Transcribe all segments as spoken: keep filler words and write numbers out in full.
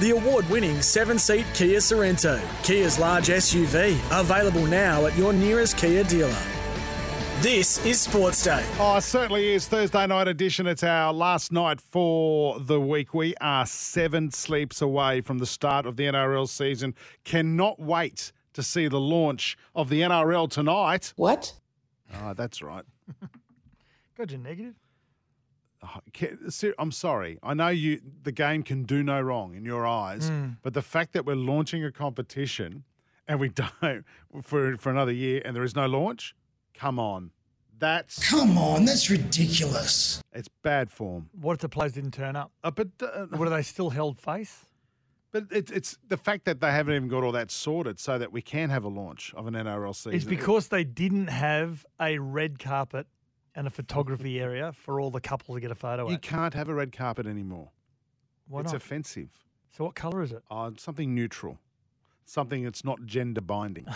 The award-winning seven-seat Kia Sorento, Kia's large S U V, available now at your nearest Kia dealer. This is Sports Day. Oh, it certainly is. Thursday night edition. It's our last night for the week. We are seven sleeps away from the start of the N R L season. Cannot wait to see the launch of the N R L tonight. What? Oh, that's right. Got you negative. I'm sorry. I know you. The game can do no wrong in your eyes, mm. but the fact that we're launching a competition and we don't for for another year and there is no launch, come on, that's come on, that's ridiculous. It's bad form. What if the players didn't turn up? Uh, but uh, what are they still held face? But it's it's the fact that they haven't even got all that sorted so that we can have a launch of an N R L season. It's because they didn't have a red carpet and a photography area for all the couples to get a photo at. You can't have a red carpet anymore. Why not? It's offensive. So what colour is it? Uh, something neutral. Something that's not gender binding.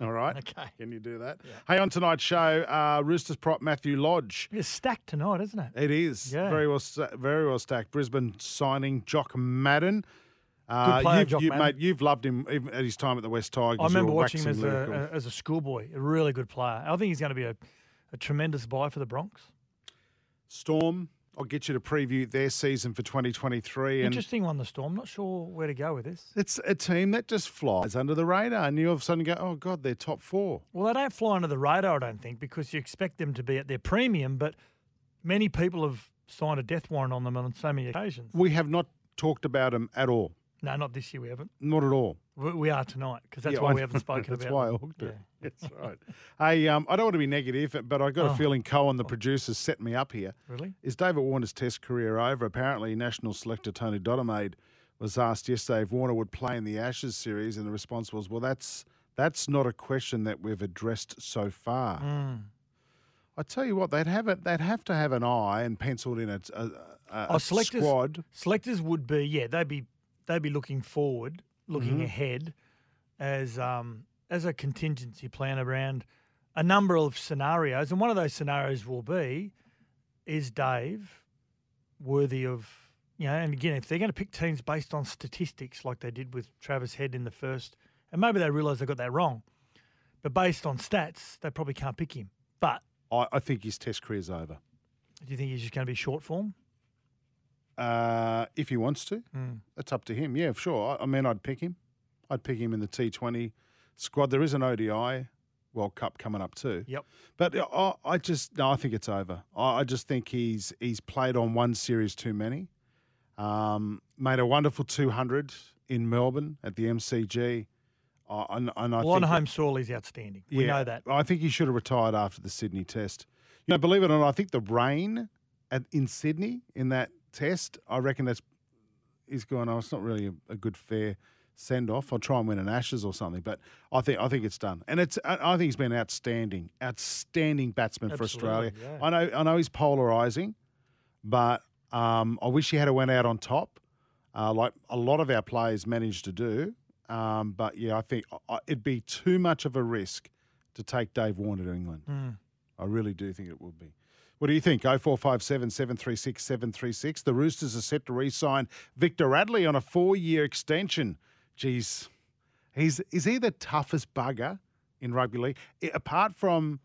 All right? Okay. Can you do that? Yeah. Hey, on tonight's show, uh, Roosters prop Matthew Lodge. It's stacked tonight, isn't it? It is. Yeah. Very well, very well stacked. Brisbane signing Jock Madden. Uh, Good player, you've, Jock you, Madden. Mate, you've loved him even at his time at the West Tigers. I remember watching him as a, as a schoolboy. A really good player. I think he's going to be a... A tremendous buy for the Bronx. Storm, I'll get you to preview their season for twenty twenty-three. Interesting and one, the Storm. Not sure where to go with this. It's a team that just flies under the radar and you all of a sudden go, oh, God, they're top four. Well, they don't fly under the radar, I don't think, because you expect them to be at their premium, but many people have signed a death warrant on them on so many occasions. We have not talked about them at all. No, not this year we haven't. Not at all. We are tonight, because that's yeah, why I, we haven't spoken that's about it. That's why I hooked it. Yeah. That's right. Hey, um, I don't want to be negative, but I got oh. a feeling Cohen, the producer, set me up here. Really? Is David Warner's test career over? Apparently, national selector Tony Dodemaide was asked yesterday if Warner would play in the Ashes series, and the response was, well, that's that's not a question that we've addressed so far. Mm. I tell you what, they'd have it. They'd have to have an eye and penciled in a, a, a, oh, a selectors, squad. Selectors would be, yeah, they'd be they'd be looking forward. Looking mm-hmm. ahead as um, as a contingency plan around a number of scenarios, and one of those scenarios will be: is Dave worthy of you know? And again, if they're going to pick teams based on statistics, like they did with Travis Head in the first, and maybe they realise they got that wrong, but based on stats, they probably can't pick him. But I, I think his Test career's over. Do you think he's just going to be short form? Uh, if he wants to, mm. that's up to him. Yeah, sure. I, I mean, I'd pick him. I'd pick him in the T twenty squad. There is an O D I World Cup coming up too. Yep. But I, I just no, I think it's over. I, I just think he's he's played on one series too many. Um, made a wonderful two hundred in Melbourne at the M C G. I, and, and I well, think on home soil, he's outstanding. We yeah, know that. I think he should have retired after the Sydney test. You know, believe it or not, I think the rain at, in Sydney in that test, I reckon that's he's going. Oh, it's not really a, a good fair send off. I'll try and win an Ashes or something, but I think I think it's done. And it's I, I think he's been outstanding, outstanding batsman Absolutely, for Australia. Yeah. I know I know he's polarising, but um, I wish he had a went out on top, uh, like a lot of our players managed to do. Um, but yeah, I think I, it'd be too much of a risk to take Dave Warner to England. Mm. I really do think it would be. What do you think? oh four five seven, seven three six, seven three six. The Roosters are set to re-sign Victor Radley on a four-year extension. Geez, he's is he the toughest bugger in rugby league? It, apart from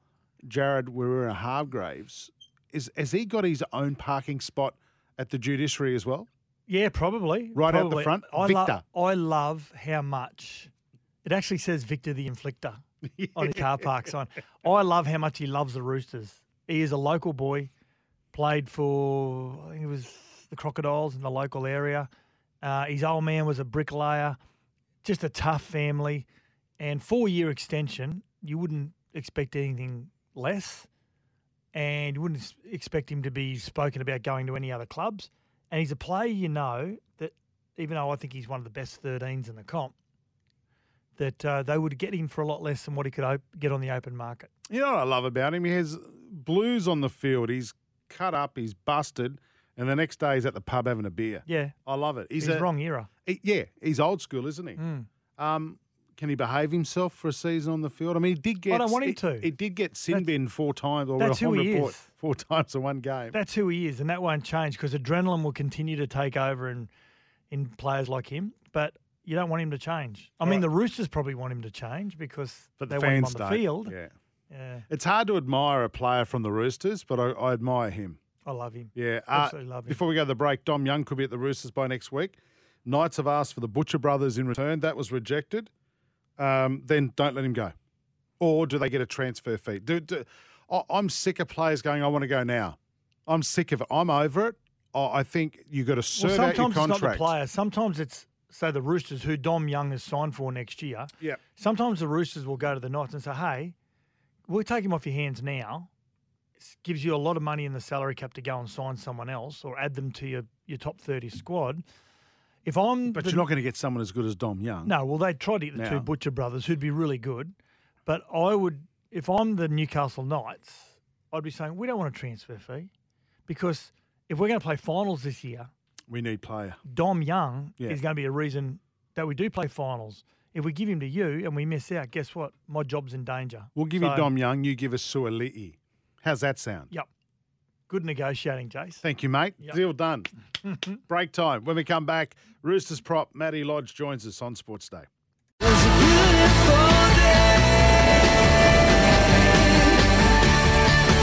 Jared Waerea-Hargreaves, is has he got his own parking spot at the judiciary as well? Yeah, probably. Right probably. Out the front, I Victor. Lo- I love how much it actually says Victor the Inflictor yeah. on the car park sign. I love how much he loves the Roosters. He is a local boy, played for, I think it was the Crocodiles in the local area. Uh, his old man was a bricklayer, just a tough family. And four-year extension, you wouldn't expect anything less. and you wouldn't expect him to be spoken about going to any other clubs. And he's a player, you know, that even though I think he's one of the best thirteens in the comp, that uh, they would get him for a lot less than what he could op- get on the open market. You know what I love about him? He has blues on the field. He's cut up. He's busted. And the next day he's at the pub having a beer. Yeah. I love it. He's, he's a, wrong era. He, yeah. He's old school, isn't he? Mm. Um, can he behave himself for a season on the field? I mean, he did get. I don't want him he, to. He did get sin bin four times, or that's who he report, is. Four times in one game. That's who he is, and that won't change because adrenaline will continue to take over in in players like him. But you don't want him to change. I right. mean, the Roosters probably want him to change because but they the want him on the don't. field. Yeah. yeah, it's hard to admire a player from the Roosters, but I, I admire him. I love him. Yeah, absolutely uh, love him. Before we go to the break, Dom Young could be at the Roosters by next week. Knights have asked for the Butcher Brothers in return. That was rejected. Um, then don't let him go. Or do they get a transfer fee? Do, do, I, I'm sick of players going, I want to go now. I'm sick of it. I'm over it. I, I think you've got to serve well, out your contract. Sometimes it's not the player. Sometimes it's, say, the Roosters, who Dom Young has signed for next year. Yeah. Sometimes the Roosters will go to the Knights and say, hey, we'll take him off your hands now. It gives you a lot of money in the salary cap to go and sign someone else or add them to your, your top thirty squad. If I'm but the, you're not going to get someone as good as Dom Young. No, well, they tried to get the now. two Butcher Brothers, who'd be really good. But I would, if I'm the Newcastle Knights, I'd be saying, we don't want a transfer fee because if we're going to play finals this year, we need player. Dom Young yeah. is going to be a reason that we do play finals. If we give him to you and we miss out, guess what? My job's in danger. We'll give so, you Dom Young, you give us Suaalii. How's that sound? Yep. Good negotiating, Jace. Thank you, mate. Yep. Deal done. Break time. When we come back, Roosters prop Matty Lodge joins us on Sports Day. It was a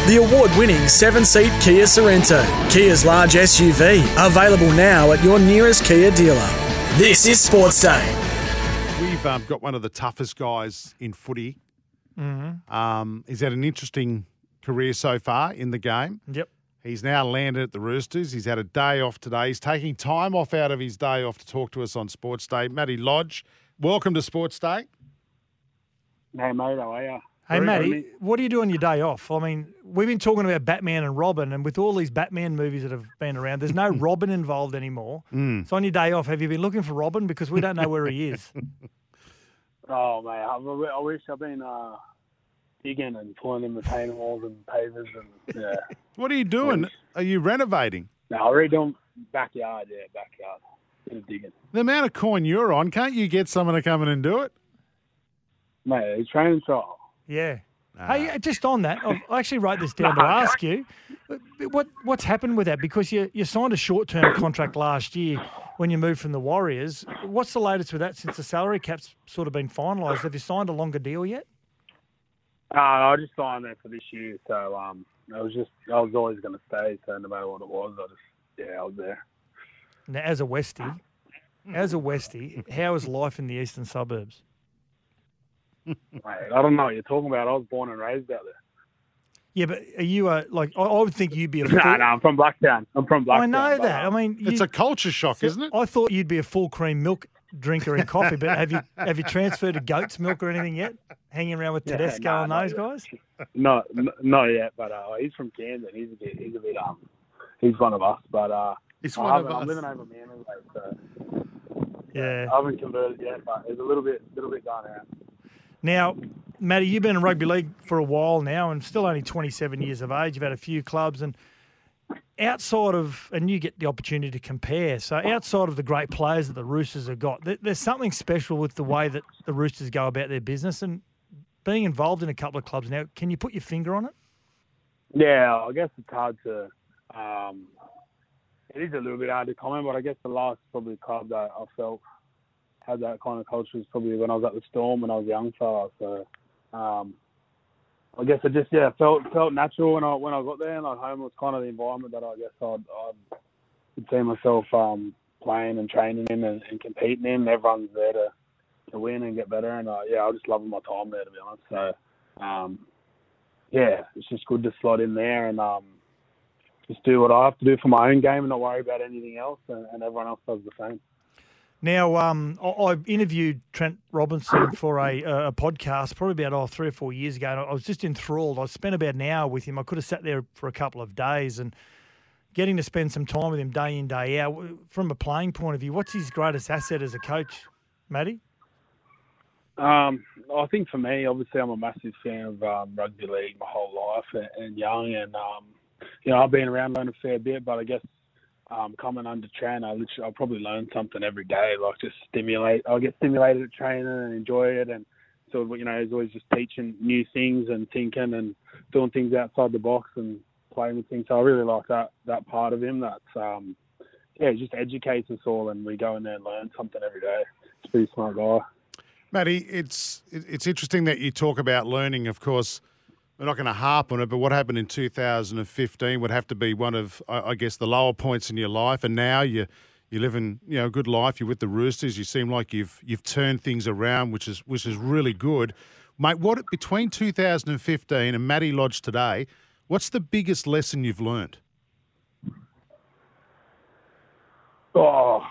beautiful day. The award-winning seven-seat Kia Sorento, Kia's large S U V, available now at your nearest Kia dealer. This is Sports Day. We've um, got one of the toughest guys in footy. Mm-hmm. Um, he's had an interesting career so far in the game. Yep. He's now landed at the Roosters. He's had a day off today. He's taking time off out of his day off to talk to us on Sports Day. Matty Lodge, welcome to Sports Day. Hey, mate, how are you? Hey, Matty, what do you do on your day off? I mean, we've been talking about Batman and Robin, and with all these Batman movies that have been around, there's no Robin involved anymore. Mm. So on your day off, have you been looking for Robin? Because we don't know where he is. Oh, mate, I wish I'd been... Uh... digging and pulling in retaining walls and pavers and yeah. What are you doing? Are you renovating? No, I'm already doing backyard, yeah, backyard. Bit of digging. The amount of coin you're on, can't you get someone to come in and do it? Mate, it's training trial. Yeah. Nah. Hey, just on that, I actually wrote this down to ask you what what's happened with that because you you signed a short term contract last year when you moved from the Warriors. What's the latest with that since the salary cap's sort of been finalised? Have you signed a longer deal yet? Uh, I just signed that for this year, so um, I was just I was always going to stay, so no matter what it was, I just yeah, I was there. Now, as a Westie, as a Westie, how is life in the eastern suburbs? Mate, I don't know what you're talking about. I was born and raised out there. Yeah, but are you a like? I, I would think you'd be a. No, nah, no, nah, I'm from Blacktown. I'm from Blacktown. I know but, that. I mean, you, it's a culture shock, so, isn't it? I thought you'd be a full cream milk drinker and coffee, but have you have you transferred to goat's milk or anything yet? Hanging around with Tedesco yeah, no, and those guys? No, no, not yet. But uh, he's from Kansas. He's a bit, he's a bit um, he's one of us. But uh, he's one of us. I'm living over Manly, so yeah, I haven't converted yet, but it's a little bit, little bit going around. Now, Matty, you've been in rugby league for a while now, and still only twenty-seven years of age. You've had a few clubs and. Outside of, and you get the opportunity to compare, so outside of the great players that the Roosters have got, there's something special with the way that the Roosters go about their business and being involved in a couple of clubs now. Can you put your finger on it? Yeah, I guess it's hard to, um, it is a little bit hard to comment, but I guess the last probably club that I felt had that kind of culture was probably when I was at the Storm when I was a young fella, so... Um, I guess I just yeah felt felt natural when I when I got there and at home it was kind of the environment that I guess I'd, I'd could see myself um, playing and training in and, and competing in. Everyone's there to, to win and get better and uh, yeah I was just loving my time there to be honest. So um, yeah it's just good to slot in there and um, just do what I have to do for my own game and not worry about anything else and, and everyone else does the same. Now, um, I, I interviewed Trent Robinson for a, a podcast probably about oh, three or four years ago, and I was just enthralled. I spent about an hour with him. I could have sat there for a couple of days, and getting to spend some time with him day in, day out, from a playing point of view, what's his greatest asset as a coach, Matty? Um, I think for me, obviously, I'm a massive fan of um, rugby league my whole life and, and young, and um, you know, I've been around a fair bit, but I guess. Um, coming under train, I literally, I probably learn something every day. Like just stimulate, I get stimulated at training and enjoy it, and so you know, it's always just teaching new things and thinking and doing things outside the box and playing with things. So I really like that that part of him. That's um, yeah, just educates us all, and we go in there and learn something every day. It's a pretty smart guy, Matty. It's it's interesting that you talk about learning. Of course, we're not going to harp on it, but what happened in two thousand fifteen would have to be one of, I guess, the lower points in your life. And now you you living, you know, a good life. You're with the Roosters. You seem like you've you've turned things around, which is which is really good, mate. What between two thousand fifteen and Matty Lodge today? What's the biggest lesson you've learned? Oh,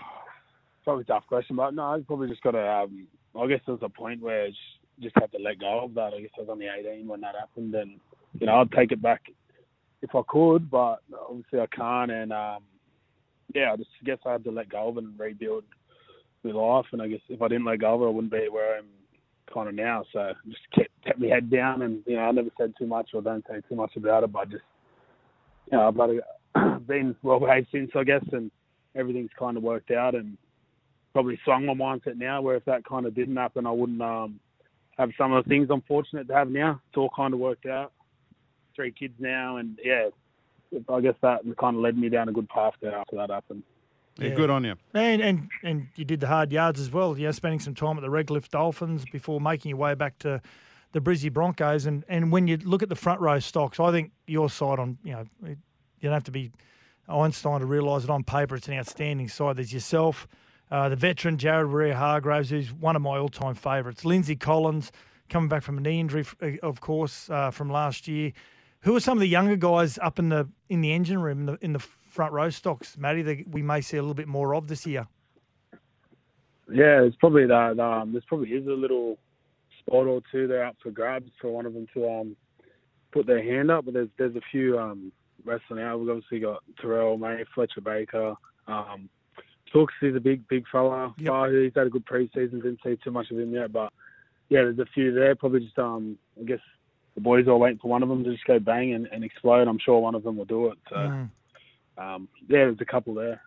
probably a tough question, but no, I've probably just got to. Um, I guess there's a point where. It's, just had to let go of that. I guess I was only eighteen when that happened, and you know, I'd take it back if I could, but obviously I can't, and um, yeah, I just guess I had to let go of it and rebuild my life, and I guess if I didn't let go of it, I wouldn't be where I am kind of now, so I just kept, kept my head down, and you know, I never said too much, or don't say too much about it, but just, you know, I've bloody been well behaved since, I guess, and everything's kind of worked out, and probably swung my mindset now, where if that kind of didn't happen, I wouldn't, um, have some of the things I'm fortunate to have now. It's all kind of worked out. Three kids now, and yeah, I guess that kind of led me down a good path there after that happened. Yeah, yeah. Good on you. And and and you did the hard yards as well. You know, spending some time at the Redcliffe Dolphins before making your way back to the Brisbane Broncos. And and when you look at the front row stocks, I think your side on you know you don't have to be Einstein to realise that on paper it's an outstanding side. There's yourself. Uh, the veteran, Jared Waerea-Hargreaves, who's one of my all-time favourites. Lindsay Collins, coming back from a knee injury, of course, uh, from last year. Who are some of the younger guys up in the in the engine room, in the, in the front row stocks, Matty, that we may see a little bit more of this year? Yeah, it's probably that. Um, there's probably is a little spot or two there up for grabs for one of them to um, put their hand up. But there's there's a few um, wrestling out. We've obviously got Terrell May, Fletcher Baker, um Hooks, he's a big, big fella. Yep. Oh, he's had a good pre-season. Didn't see too much of him yet, but yeah, there's a few there. Probably just, um, I guess the boys are waiting for one of them to just go bang and, and explode. I'm sure one of them will do it. So, mm. um, yeah, there's a couple there.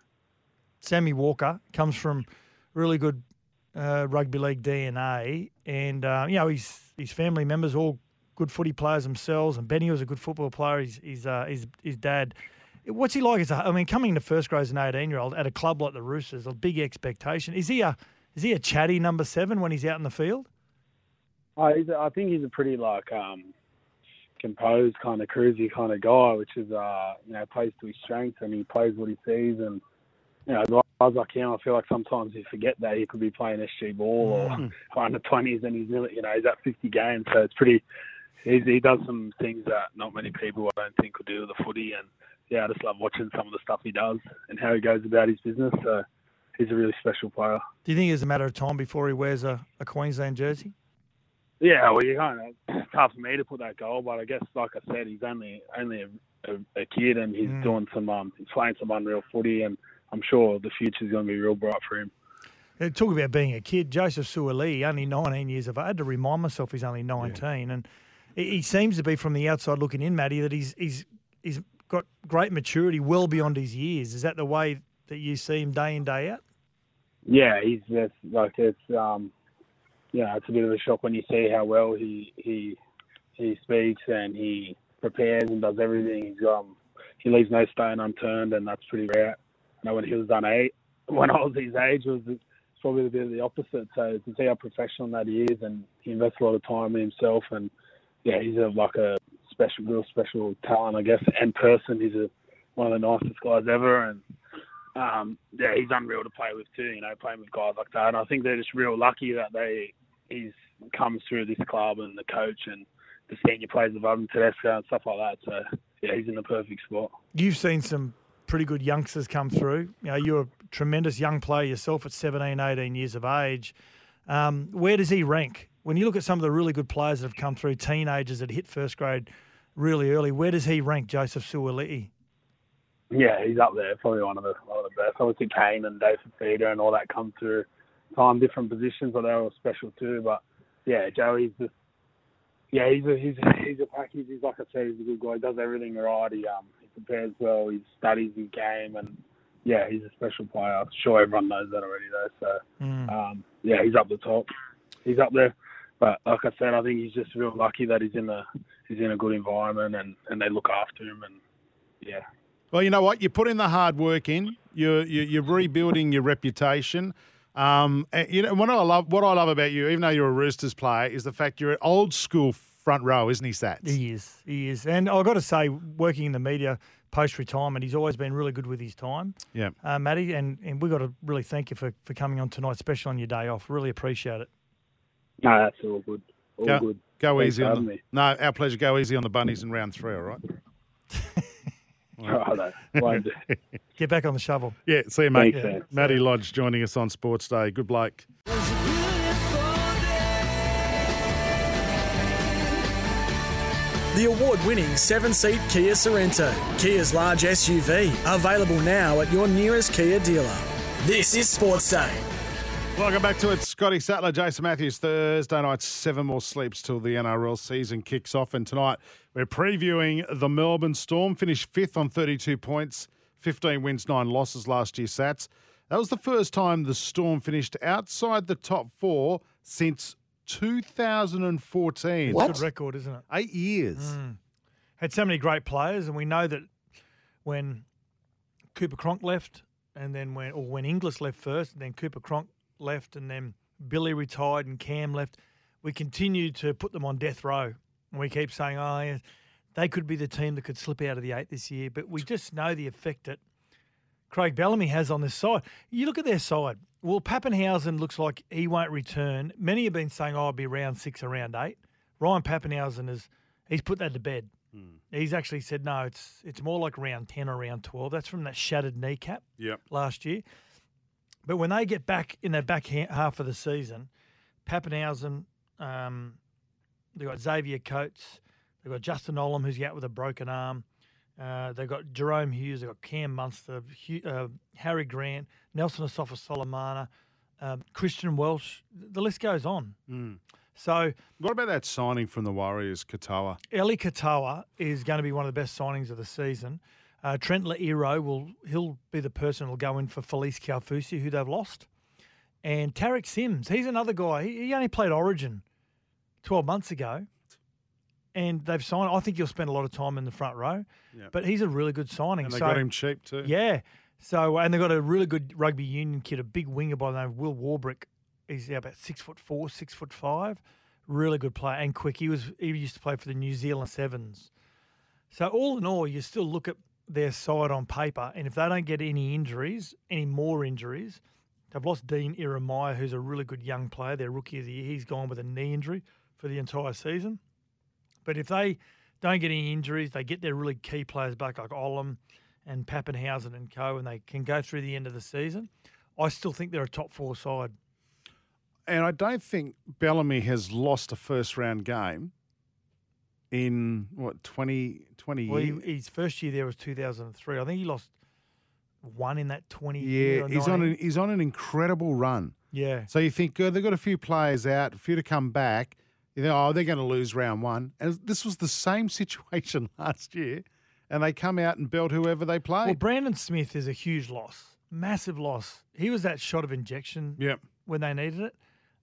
Sammy Walker comes from really good uh, rugby league D N A, and uh, you know, his his family members all good footy players themselves. And Benny was a good football player. His his uh, his, his dad. What's he like? As a, I mean, coming into first grade as an eighteen-year-old at a club like the Roosters, a big expectation. Is he a is he a chatty number seven when he's out in the field? Oh, he's a, I think he's a pretty like um, composed kind of cruisy kind of guy, which is uh, you know plays to his strengths and he plays what he sees. And you know, guys like him, I feel like sometimes you forget that he could be playing S G ball mm. or under twenties, and he's really, you know he's at fifty games, so it's pretty. He's, he does some things that not many people I don't think could do with the footy and. Yeah, I just love watching some of the stuff he does and how he goes about his business. So he's a really special player. Do you think it's a matter of time before he wears a, a Queensland jersey? Yeah, well, you kind of, it's hard for me to put that goal, but I guess, like I said, he's only only a, a, a kid and he's mm. doing some, um, he's playing some unreal footy, and I'm sure the future's going to be real bright for him. Yeah, talk about being a kid. Joseph Suaalii, only nineteen years of age. I had to remind myself he's only nineteen, yeah. and he, he seems to be from the outside looking in, Matty, that he's he's he's. got great maturity well beyond his years. Is that the way that you see him day in, day out? Yeah, he's just like it's um yeah, it's a bit of a shock when you see how well he he he speaks and he prepares and does everything. He's um he leaves no stone unturned, and that's pretty rare. I know when he was done eight when I was his age it was it's probably a bit of the opposite. So to see how professional that he is, and he invests a lot of time in himself, and yeah, he's a, like a special, real special talent, I guess, and person. He's a, one of the nicest guys ever, and um, yeah, he's unreal to play with too. You know, playing with guys like that, and I think they're just real lucky that they he's comes through this club and the coach and the senior players above him, Tedesco and stuff like that. So yeah, he's in the perfect spot. You've seen some pretty good youngsters come through. You know, you're a tremendous young player yourself at seventeen, eighteen years of age. Um, where does he rank? When you look at some of the really good players that have come through, teenagers that hit first grade really early, where does he rank, Joseph Suaalii? Yeah, he's up there, probably one of the, one of the best. Obviously Kane and David Feeder and all that come through time, different positions, but they're all special too. But yeah, Joey's just, yeah, he's a, he's a, he's a package. He's, like I said, he's a good guy. He does everything right. He, um, he prepares well. He studies his game, and yeah, he's a special player. I'm sure everyone knows that already though. So mm. um, yeah, he's up the top. He's up there. But like I said, I think he's just real lucky that he's in a he's in a good environment, and, and they look after him, and yeah. Well, you know what? You put in the hard work in. You're you're rebuilding your reputation. Um, and, you know what I love. What I love about you, even though you're a Roosters player, is the fact you're an old school front row, isn't he, Sats? He is. He is. And I've got to say, working in the media post retirement, he's always been really good with his time. Yeah, uh, Matty, and and we got to really thank you for for coming on tonight, especially on your day off. Really appreciate it. No, that's all good. All go, good. Go Thanks easy on the, No, our pleasure. Go easy on the bunnies in round three, all right? All right. Get back on the shovel. Yeah, see you, mate. Yeah. Matty Lodge joining us on Sports Day. Good bloke. The award-winning seven-seat Kia Sorento, Kia's large S U V, available now at your nearest Kia dealer. This is Sports Day. Welcome back to it. Scotty Sattler, Jason Matthews, Thursday night, seven more sleeps till the N R L season kicks off. And tonight we're previewing the Melbourne Storm, finished fifth on thirty-two points, fifteen wins, nine losses last year, Sats. That was the first time the Storm finished outside the top four since two thousand fourteen. What? That's a good record, isn't it? Eight years. Mm. Had so many great players, and we know that when Cooper Cronk left, and then when, or when Inglis left first, and then Cooper Cronk left, and then Billy retired and Cam left, we continue to put them on death row. And we keep saying, oh, yeah, they could be the team that could slip out of the eight this year. But we just know the effect that Craig Bellamy has on this side. You look at their side. Well, Papenhuyzen looks like he won't return. Many have been saying, oh, I'll be round six or round eight. Ryan Papenhuyzen, is, he's put that to bed. Mm. He's actually said, no, it's it's more like round ten or round twelve. That's from that shattered kneecap yep. last year. But when they get back in the back half of the season, Papenhuyzen, um, they've got Xavier Coates, they've got Justin Olam, who's out with a broken arm, uh, they've got Jerome Hughes, they've got Cam Munster, Hugh, uh, Harry Grant, Nelson Asofa-Solomona, um, Christian Welsh. The list goes on. Mm. So, what about that signing from the Warriors, Katoa? Eli Katoa is going to be one of the best signings of the season. Uh, Trent La'iro, will he'll be the person who will go in for Felice Kaufusi, who they've lost. And Tarek Sims, he's another guy. He, he only played Origin twelve months ago. And they've signed. I think he'll spend a lot of time in the front row. Yeah. But he's a really good signing. And they so, got him cheap too. Yeah. So And they've got a really good rugby union kid, a big winger by the name of Will Warbrick. He's about six foot four, six foot five. Really good player and quick. He, was, he used to play for the New Zealand Sevens. So all in all, you still look at their side on paper, and if they don't get any injuries, any more injuries, they've lost Dean Eremia, who's a really good young player, their rookie of the year. He's gone with a knee injury for the entire season. But if they don't get any injuries, they get their really key players back like Olam and Papenhuyzen and co, and they can go through the end of the season, I still think they're a top four side. And I don't think Bellamy has lost a first-round game in, what, twenty, twenty well, years? Well, his first year there was two thousand three. I think he lost one in that twenty yeah, year. Yeah, he's, he's on an incredible run. Yeah. So you think, oh, they've got a few players out, a few to come back. You think, oh, they're going to lose round one. And this was the same situation last year, and they come out and belt whoever they played. Well, Brandon Smith is a huge loss, massive loss. He was that shot of injection yep. when they needed it.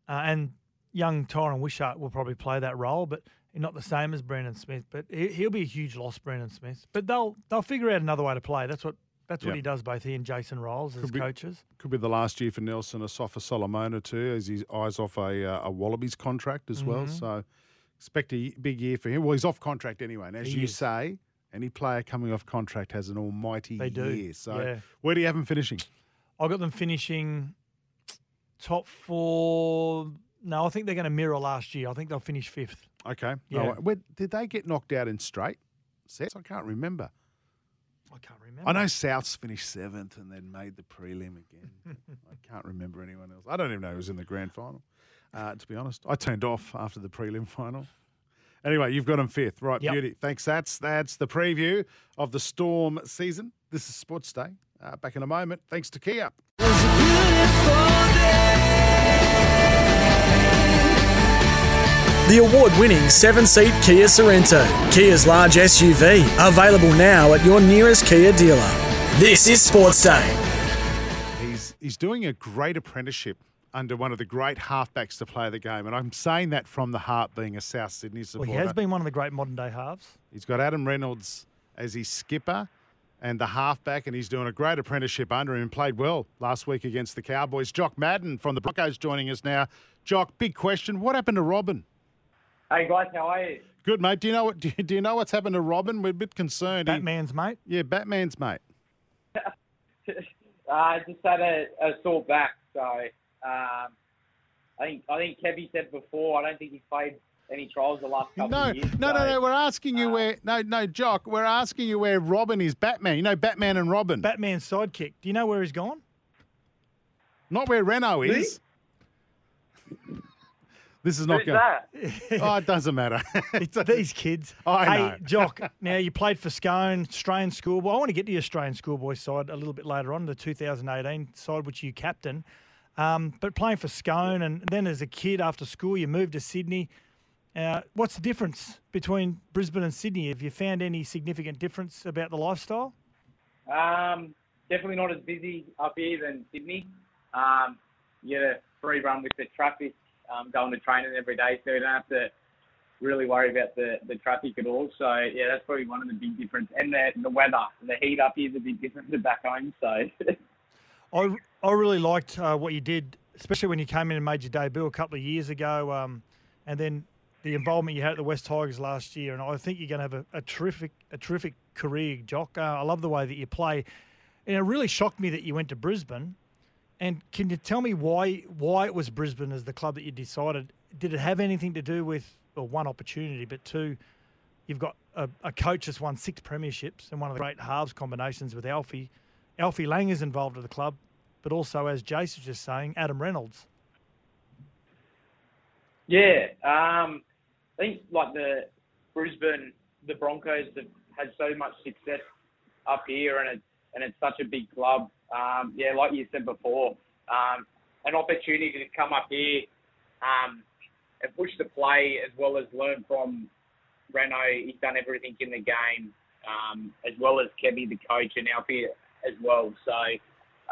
Uh, and young Tyron Wishart will probably play that role, but not the same as Brandon Smith, but he'll be a huge loss, Brandon Smith. But they'll they'll figure out another way to play. That's what that's yeah. what he does, both he and Jason Rolls as could be, coaches. Could be the last year for Nelson Asofa-Solomona too, as his eyes off a uh, a Wallabies contract as mm-hmm. well. So expect a big year for him. Well, he's off contract anyway, and as he you is. say, any player coming off contract has an almighty they do. year. So yeah. where do you have them finishing? I got them finishing top four. No, I think they're going to mirror last year. I think they'll finish fifth. Okay. Yeah. Oh, where, did they get knocked out in straight sets? I can't remember. I can't remember. I know South's finished seventh and then made the prelim again. I can't remember anyone else. I don't even know who was in the grand final, uh, to be honest. I turned off after the prelim final. Anyway, you've got them fifth. Right, yep. Beauty. Thanks, Sats. That's the preview of the Storm season. This is Sports Day. Uh, back in a moment. Thanks to Kia. The award-winning seven-seat Kia Sorento, Kia's large S U V, available now at your nearest Kia dealer. This is Sports Day. He's, he's doing a great apprenticeship under one of the great halfbacks to play the game, and I'm saying that from the heart, being a South Sydney supporter. Well, he has been one of the great modern-day halves. He's got Adam Reynolds as his skipper and the halfback, and he's doing a great apprenticeship under him and played well last week against the Cowboys. Jock Madden from the Broncos joining us now. Jock, big question. What happened to Robin? Hey guys, how are you? Good, mate. Do you know what? Do you know what's happened to Robin? We're a bit concerned. Batman's he, mate. Yeah, Batman's mate. I uh, just had a, a sore back, so um, I think I think Kevy said before. I don't think he's played any trials the last couple no, of years. No, so, no, no. We're asking you uh, where. No, no, Jock. We're asking you where Robin is. Batman. You know, Batman and Robin. Batman's sidekick. Do you know where he's gone? Not where Renault is. This is not going. Oh, it doesn't matter. It's these kids. I know. Hey, Jock, now you played for Scone, Australian Schoolboy. I want to get to the Australian Schoolboy side a little bit later on, the two thousand eighteen side, which you captain. Um, but playing for Scone and then as a kid after school, you moved to Sydney. Uh, what's the difference between Brisbane and Sydney? Have you found any significant difference about the lifestyle? Um, definitely not as busy up here than Sydney. Um, you get a free run with the traffic. Um, going to training every day, so you don't have to really worry about the, the traffic at all. So, yeah, that's probably one of the big differences. And the, the weather, the heat up here is a big difference to back home. So, I, I really liked uh, what you did, especially when you came in and made your debut a couple of years ago, um, and then the involvement you had at the West Tigers last year. And I think you're going to have a, a terrific a terrific career, Jock. Uh, I love the way that you play. And it really shocked me that you went to Brisbane. And can you tell me why why it was Brisbane as the club that you decided? Did it have anything to do with, well, one, opportunity, but two, you've got a, a coach that's won six premierships and one of the great halves combinations with Alfie. Alfie Lang is involved with the club, but also, as Jace was just saying, Adam Reynolds. Yeah. Um, I think, like, the Brisbane, the Broncos have had so much success up here and it's, and it's such a big club. Um, yeah, like you said before, um, an opportunity to come up here um, and push the play as well as learn from Renault. He's done everything in the game, um, as well as Kevy, the coach, and Alfie as well. So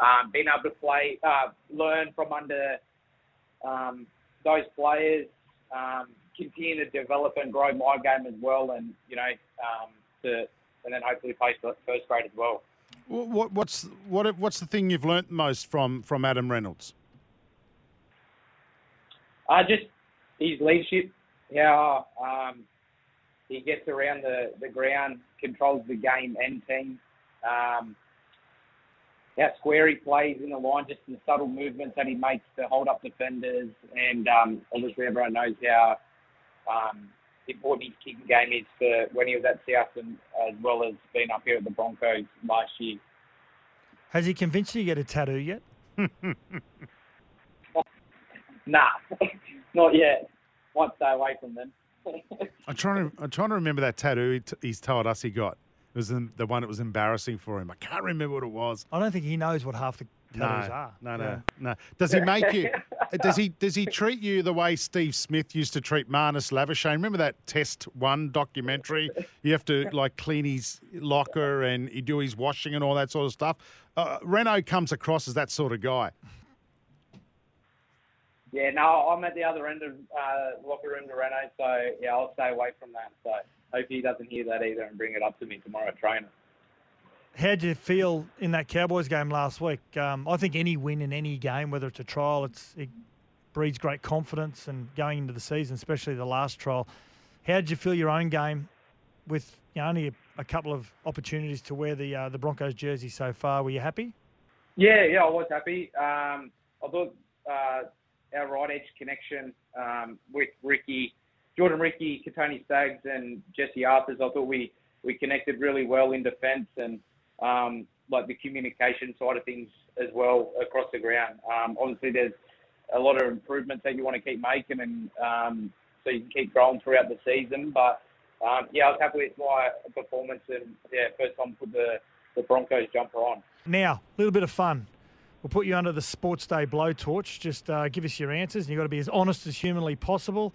um, being able to play, uh, learn from under um, those players, um, continue to develop and grow my game as well, and you know, um, to and then hopefully play first grade as well. What, what's what? What's the thing you've learnt most from, from Adam Reynolds? Uh, just his leadership, how um, he gets around the, the ground, controls the game and team, um, how square he plays in the line, just the subtle movements that he makes to hold up defenders, and um, obviously everyone knows how um, important his kicking game is for when he was at South and as well as being up here at the Broncos last year. Has he convinced you to get a tattoo yet? Nah, not yet. Might stay away from them. I'm trying to I'm trying to remember that tattoo he t- he's told us he got. It was in, the one that was embarrassing for him. I can't remember what it was. I don't think he knows what half the tattoos no, are. No, no, yeah. no. Does he make you... Does he does he treat you the way Steve Smith used to treat Marnus Labuschagne? Remember that Test One documentary? You have to like clean his locker and he do his washing and all that sort of stuff. Uh, Renault comes across as that sort of guy. Yeah, no, I'm at the other end of uh, locker room to Renault, so yeah, I'll stay away from that. So hope he doesn't hear that either and bring it up to me tomorrow at training. How did you feel in that Cowboys game last week? Um, I think any win in any game, whether it's a trial, it's, it breeds great confidence and going into the season, especially the last trial. How did you feel your own game with you know, only a, a couple of opportunities to wear the uh, the Broncos jersey so far? Were you happy? Yeah, yeah, I was happy. Um, I thought uh, our right edge connection um, with Ricky, Jordan Ricky, Katoni Staggs and Jesse Arthurs, I thought we, we connected really well in defence and um, like the communication side of things as well across the ground. Um, obviously, there's a lot of improvements that you want to keep making, and um, so you can keep growing throughout the season. But um, yeah, I was happy with my performance, and yeah, first time put the, the Broncos jumper on. Now, a little bit of fun. We'll put you under the Sports Day blowtorch. Just uh, give us your answers, and you've got to be as honest as humanly possible.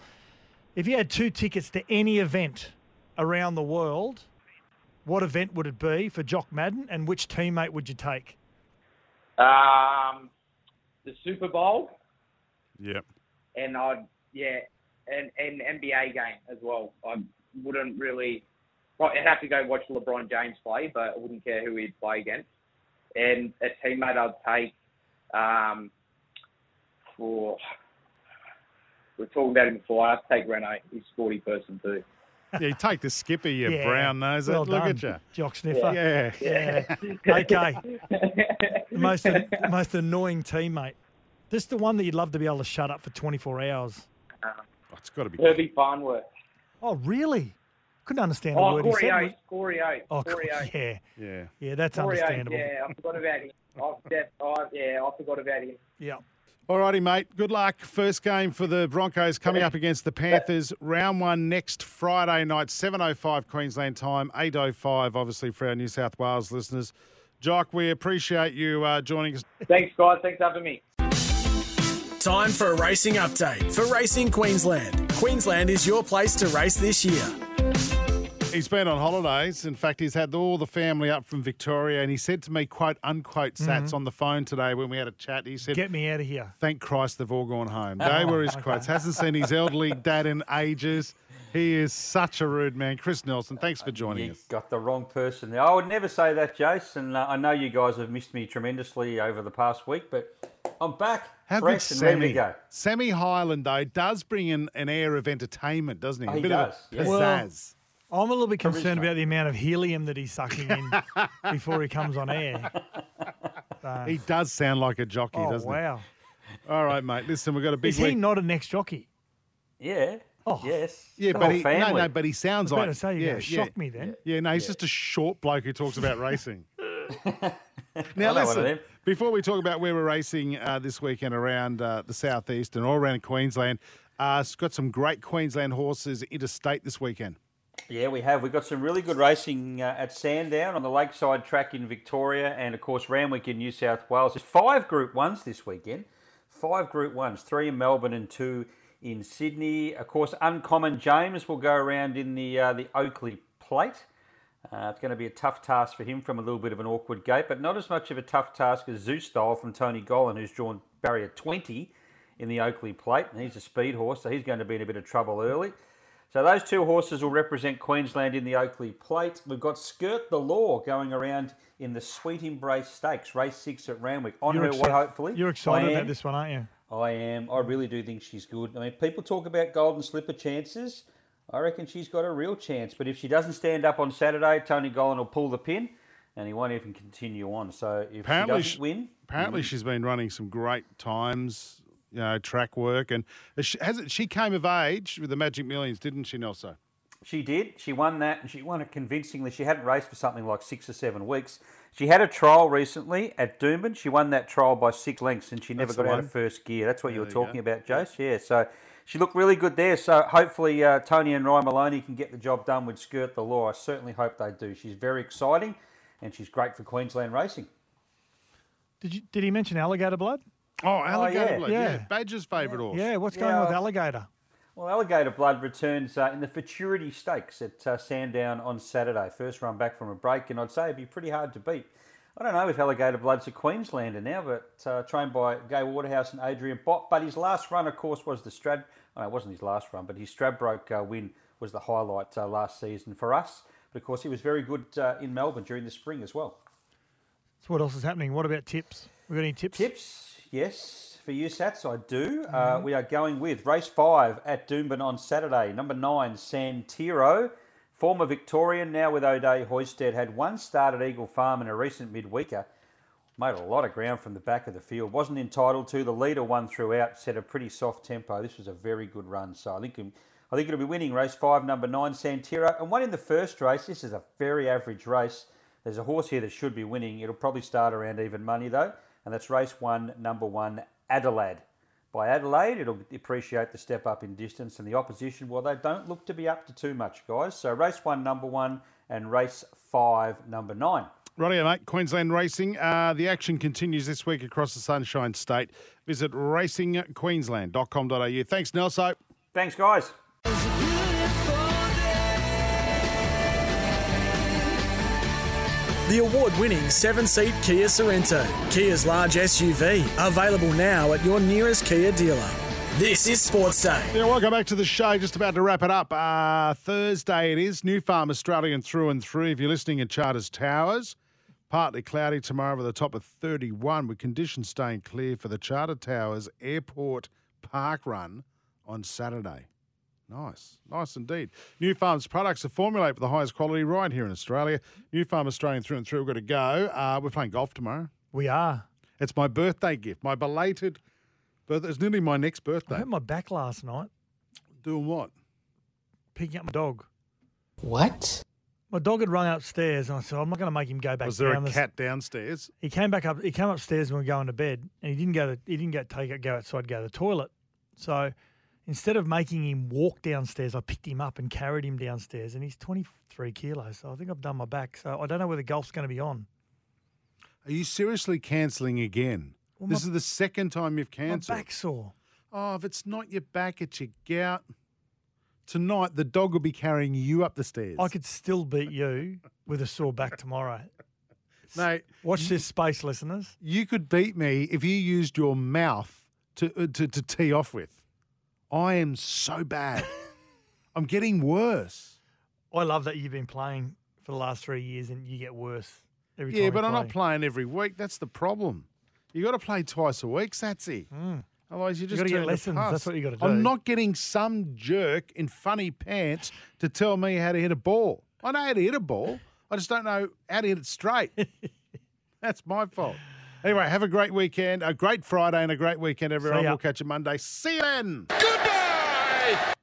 If you had two tickets to any event around the world, what event would it be for Jock Madden, and which teammate would you take? Um, the Super Bowl. Yep. And I'd yeah, and an N B A game as well. I wouldn't really. I'd have to go watch LeBron James play, but I wouldn't care who he'd play against. And a teammate I'd take um, for, we're talking about him before, I'd take Renault. He's a sporty person too. Yeah, you take the skipper, you yeah. brown nose. Well Look done. At you. Jock sniffer. Yeah. Yeah. yeah. Okay. The most, the most annoying teammate. Just the one that you'd love to be able to shut up for twenty-four hours. Um, oh, it's got to be. Herbie Farnworth. Oh, really? Couldn't understand the oh, word Corey he said. Oates, Corey Oates, oh, Corey Oates. Yeah. Yeah. Yeah, that's Corey understandable. Oates, yeah, I forgot about him. I, that, I, yeah, I forgot about him. Yeah. All righty, mate. Good luck. First game for the Broncos coming up against the Panthers. Round one next Friday night, seven oh five Queensland time, eight oh five, obviously, for our New South Wales listeners. Jock, we appreciate you uh, joining us. Thanks, guys. Thanks for having me. Time for a racing update for Racing Queensland. Queensland is your place to race this year. He's been on holidays. In fact, he's had all the family up from Victoria, and he said to me, quote, unquote, Sats, mm-hmm. on the phone today when we had a chat. He said, "Get me out of here. Thank Christ they've all gone home." They were his quotes. Hasn't seen his elderly dad in ages. He is such a rude man. Chris Nelson, thanks for joining you us. You got the wrong person there. I would never say that, Jason. Uh, I know you guys have missed me tremendously over the past week, but I'm back. How fresh and ready to go. Sammy Highland, though, does bring in an air of entertainment, doesn't he? Oh, he a bit does. Of a yeah. pizzazz. Well, I'm a little bit concerned about the amount of helium that he's sucking in before he comes on air. So. He does sound like a jockey, oh, doesn't wow. he? Oh, wow. All right, mate. Listen, we've got a big Is week. He not an ex-jockey? Yeah. Oh yes, yeah, the but he, no, no, but he sounds I was like. Say, you're yeah, gonna shock yeah. me then. Yeah, no, he's yeah. just a short bloke who talks about racing. Now listen, before we talk about where we're racing uh, this weekend around uh, the southeast and all around Queensland, uh, it's got some great Queensland horses interstate this weekend. Yeah, we have. We've got some really good racing uh, at Sandown on the Lakeside Track in Victoria, and of course Randwick in New South Wales. There's five Group Ones this weekend. Five Group Ones, three in Melbourne and two in Sydney. Of course, Uncommon James will go around in the uh, the Oakley Plate. Uh, it's going to be a tough task for him from a little bit of an awkward gate, but not as much of a tough task as Zoo Style from Tony Golan, who's drawn barrier twenty in the Oakley Plate, and he's a speed horse, so he's going to be in a bit of trouble early. So those two horses will represent Queensland in the Oakley Plate. We've got Skirt the Law going around in the Sweet Embrace Stakes, race six at Randwick. On you're her exci- way, hopefully. You're excited about this one, aren't you? I am. I really do think she's good. I mean, people talk about Golden Slipper chances. I reckon she's got a real chance. But if she doesn't stand up on Saturday, Tony Golan will pull the pin and he won't even continue on. So if apparently she doesn't she, win... Apparently mm-hmm. she's been running some great times, you know, track work. And she, has it, she came of age with the Magic Millions, didn't she, Nelson? She did. She won that and she won it convincingly. She hadn't raced for something like six or seven weeks. She had a trial recently at Doomben. She won that trial by six lengths and she never got out of first gear. That's what you were talking about, Jace. Yeah, so she looked really good there. So hopefully uh, Tony and Ryan Maloney can get the job done with Skirt the Law. I certainly hope they do. She's very exciting and she's great for Queensland racing. Did you, did he mention Alligator Blood? Oh, Alligator oh, yeah. Blood, yeah. yeah. Badger's favourite yeah. horse. Yeah, what's yeah. going on with Alligator? Well, Alligator Blood returns uh, in the Futurity Stakes at uh, Sandown on Saturday. First run back from a break, and I'd say it'd be pretty hard to beat. I don't know if Alligator Blood's a Queenslander now, but uh, trained by Gay Waterhouse and Adrian Bott. But his last run, of course, was the Strad... Oh, it wasn't his last run, but his Stradbroke uh, win was the highlight uh, last season for us. But, of course, he was very good uh, in Melbourne during the spring as well. So what else is happening? What about tips? We got any tips? Tips, yes. For you, Sats, I do. Mm-hmm. Uh, we are going with race five at Doomben on Saturday. Number nine, Santero, former Victorian, now with O'Day Hoisted, had one start at Eagle Farm in a recent midweeker. Made a lot of ground from the back of the field. Wasn't entitled to. The leader won throughout. Set a pretty soft tempo. This was a very good run. So I think I think it'll be winning race five, number nine, Santero, and one in the first race. This is a very average race. There's a horse here that should be winning. It'll probably start around even money though, and that's race one, number one, Adelaide. By Adelaide, it'll appreciate the step up in distance, and the opposition, well, they don't look to be up to too much, guys. So race one, number one, and race five, number nine. Rightio, mate. Queensland Racing. Uh, the action continues this week across the Sunshine State. Visit racing queensland dot com dot a u. Thanks, Nelso. Thanks, guys. The award-winning seven-seat Kia Sorento, Kia's large S U V, available now at your nearest Kia dealer. This is Sports Day. Yeah, welcome back to the show. Just about to wrap it up. Uh, Thursday it is. New Farm Australian through and through. If you're listening at Charters Towers, partly cloudy tomorrow with a top of thirty-one, with conditions staying clear for the Charter Towers Airport Park Run on Saturday. Nice. Nice indeed. New Farm's products are formulated with the highest quality right here in Australia. New Farm Australian through and through. We've got to go. Uh, we're playing golf tomorrow. We are. It's my birthday gift. My belated birthday. It's nearly my next birthday. I hurt my back last night. Doing what? Picking up my dog. What? My dog had run upstairs, and I said, I'm not going to make him go back down. Was there down a this. cat downstairs? He came back up. He came upstairs when we were going to bed, and he didn't go to, he didn't go, take it, go outside, go to the toilet. So instead of making him walk downstairs, I picked him up and carried him downstairs, and he's twenty-three kilos, so I think I've done my back. So I don't know whether golf's going to be on. Are you seriously cancelling again? Well, this my, is the second time you've cancelled. My back sore. Oh, if it's not your back, it's your gout. Tonight, the dog will be carrying you up the stairs. I could still beat you with a sore back tomorrow. Mate, watch you, this space, listeners. You could beat me if you used your mouth to uh, to, to tee off with. I am so bad. I'm getting worse. I love that you've been playing for the last three years and you get worse every yeah, time. Yeah, but I'm play. not playing every week. That's the problem. You got to play twice a week, Satsy. Mm. Otherwise, you just got to get lessons. That's what you got to do. I'm not getting some jerk in funny pants to tell me how to hit a ball. I know how to hit a ball. I just don't know how to hit it straight. That's my fault. Anyway, have a great weekend, a great Friday and a great weekend, everyone. We'll catch you Monday. See you then. Goodbye.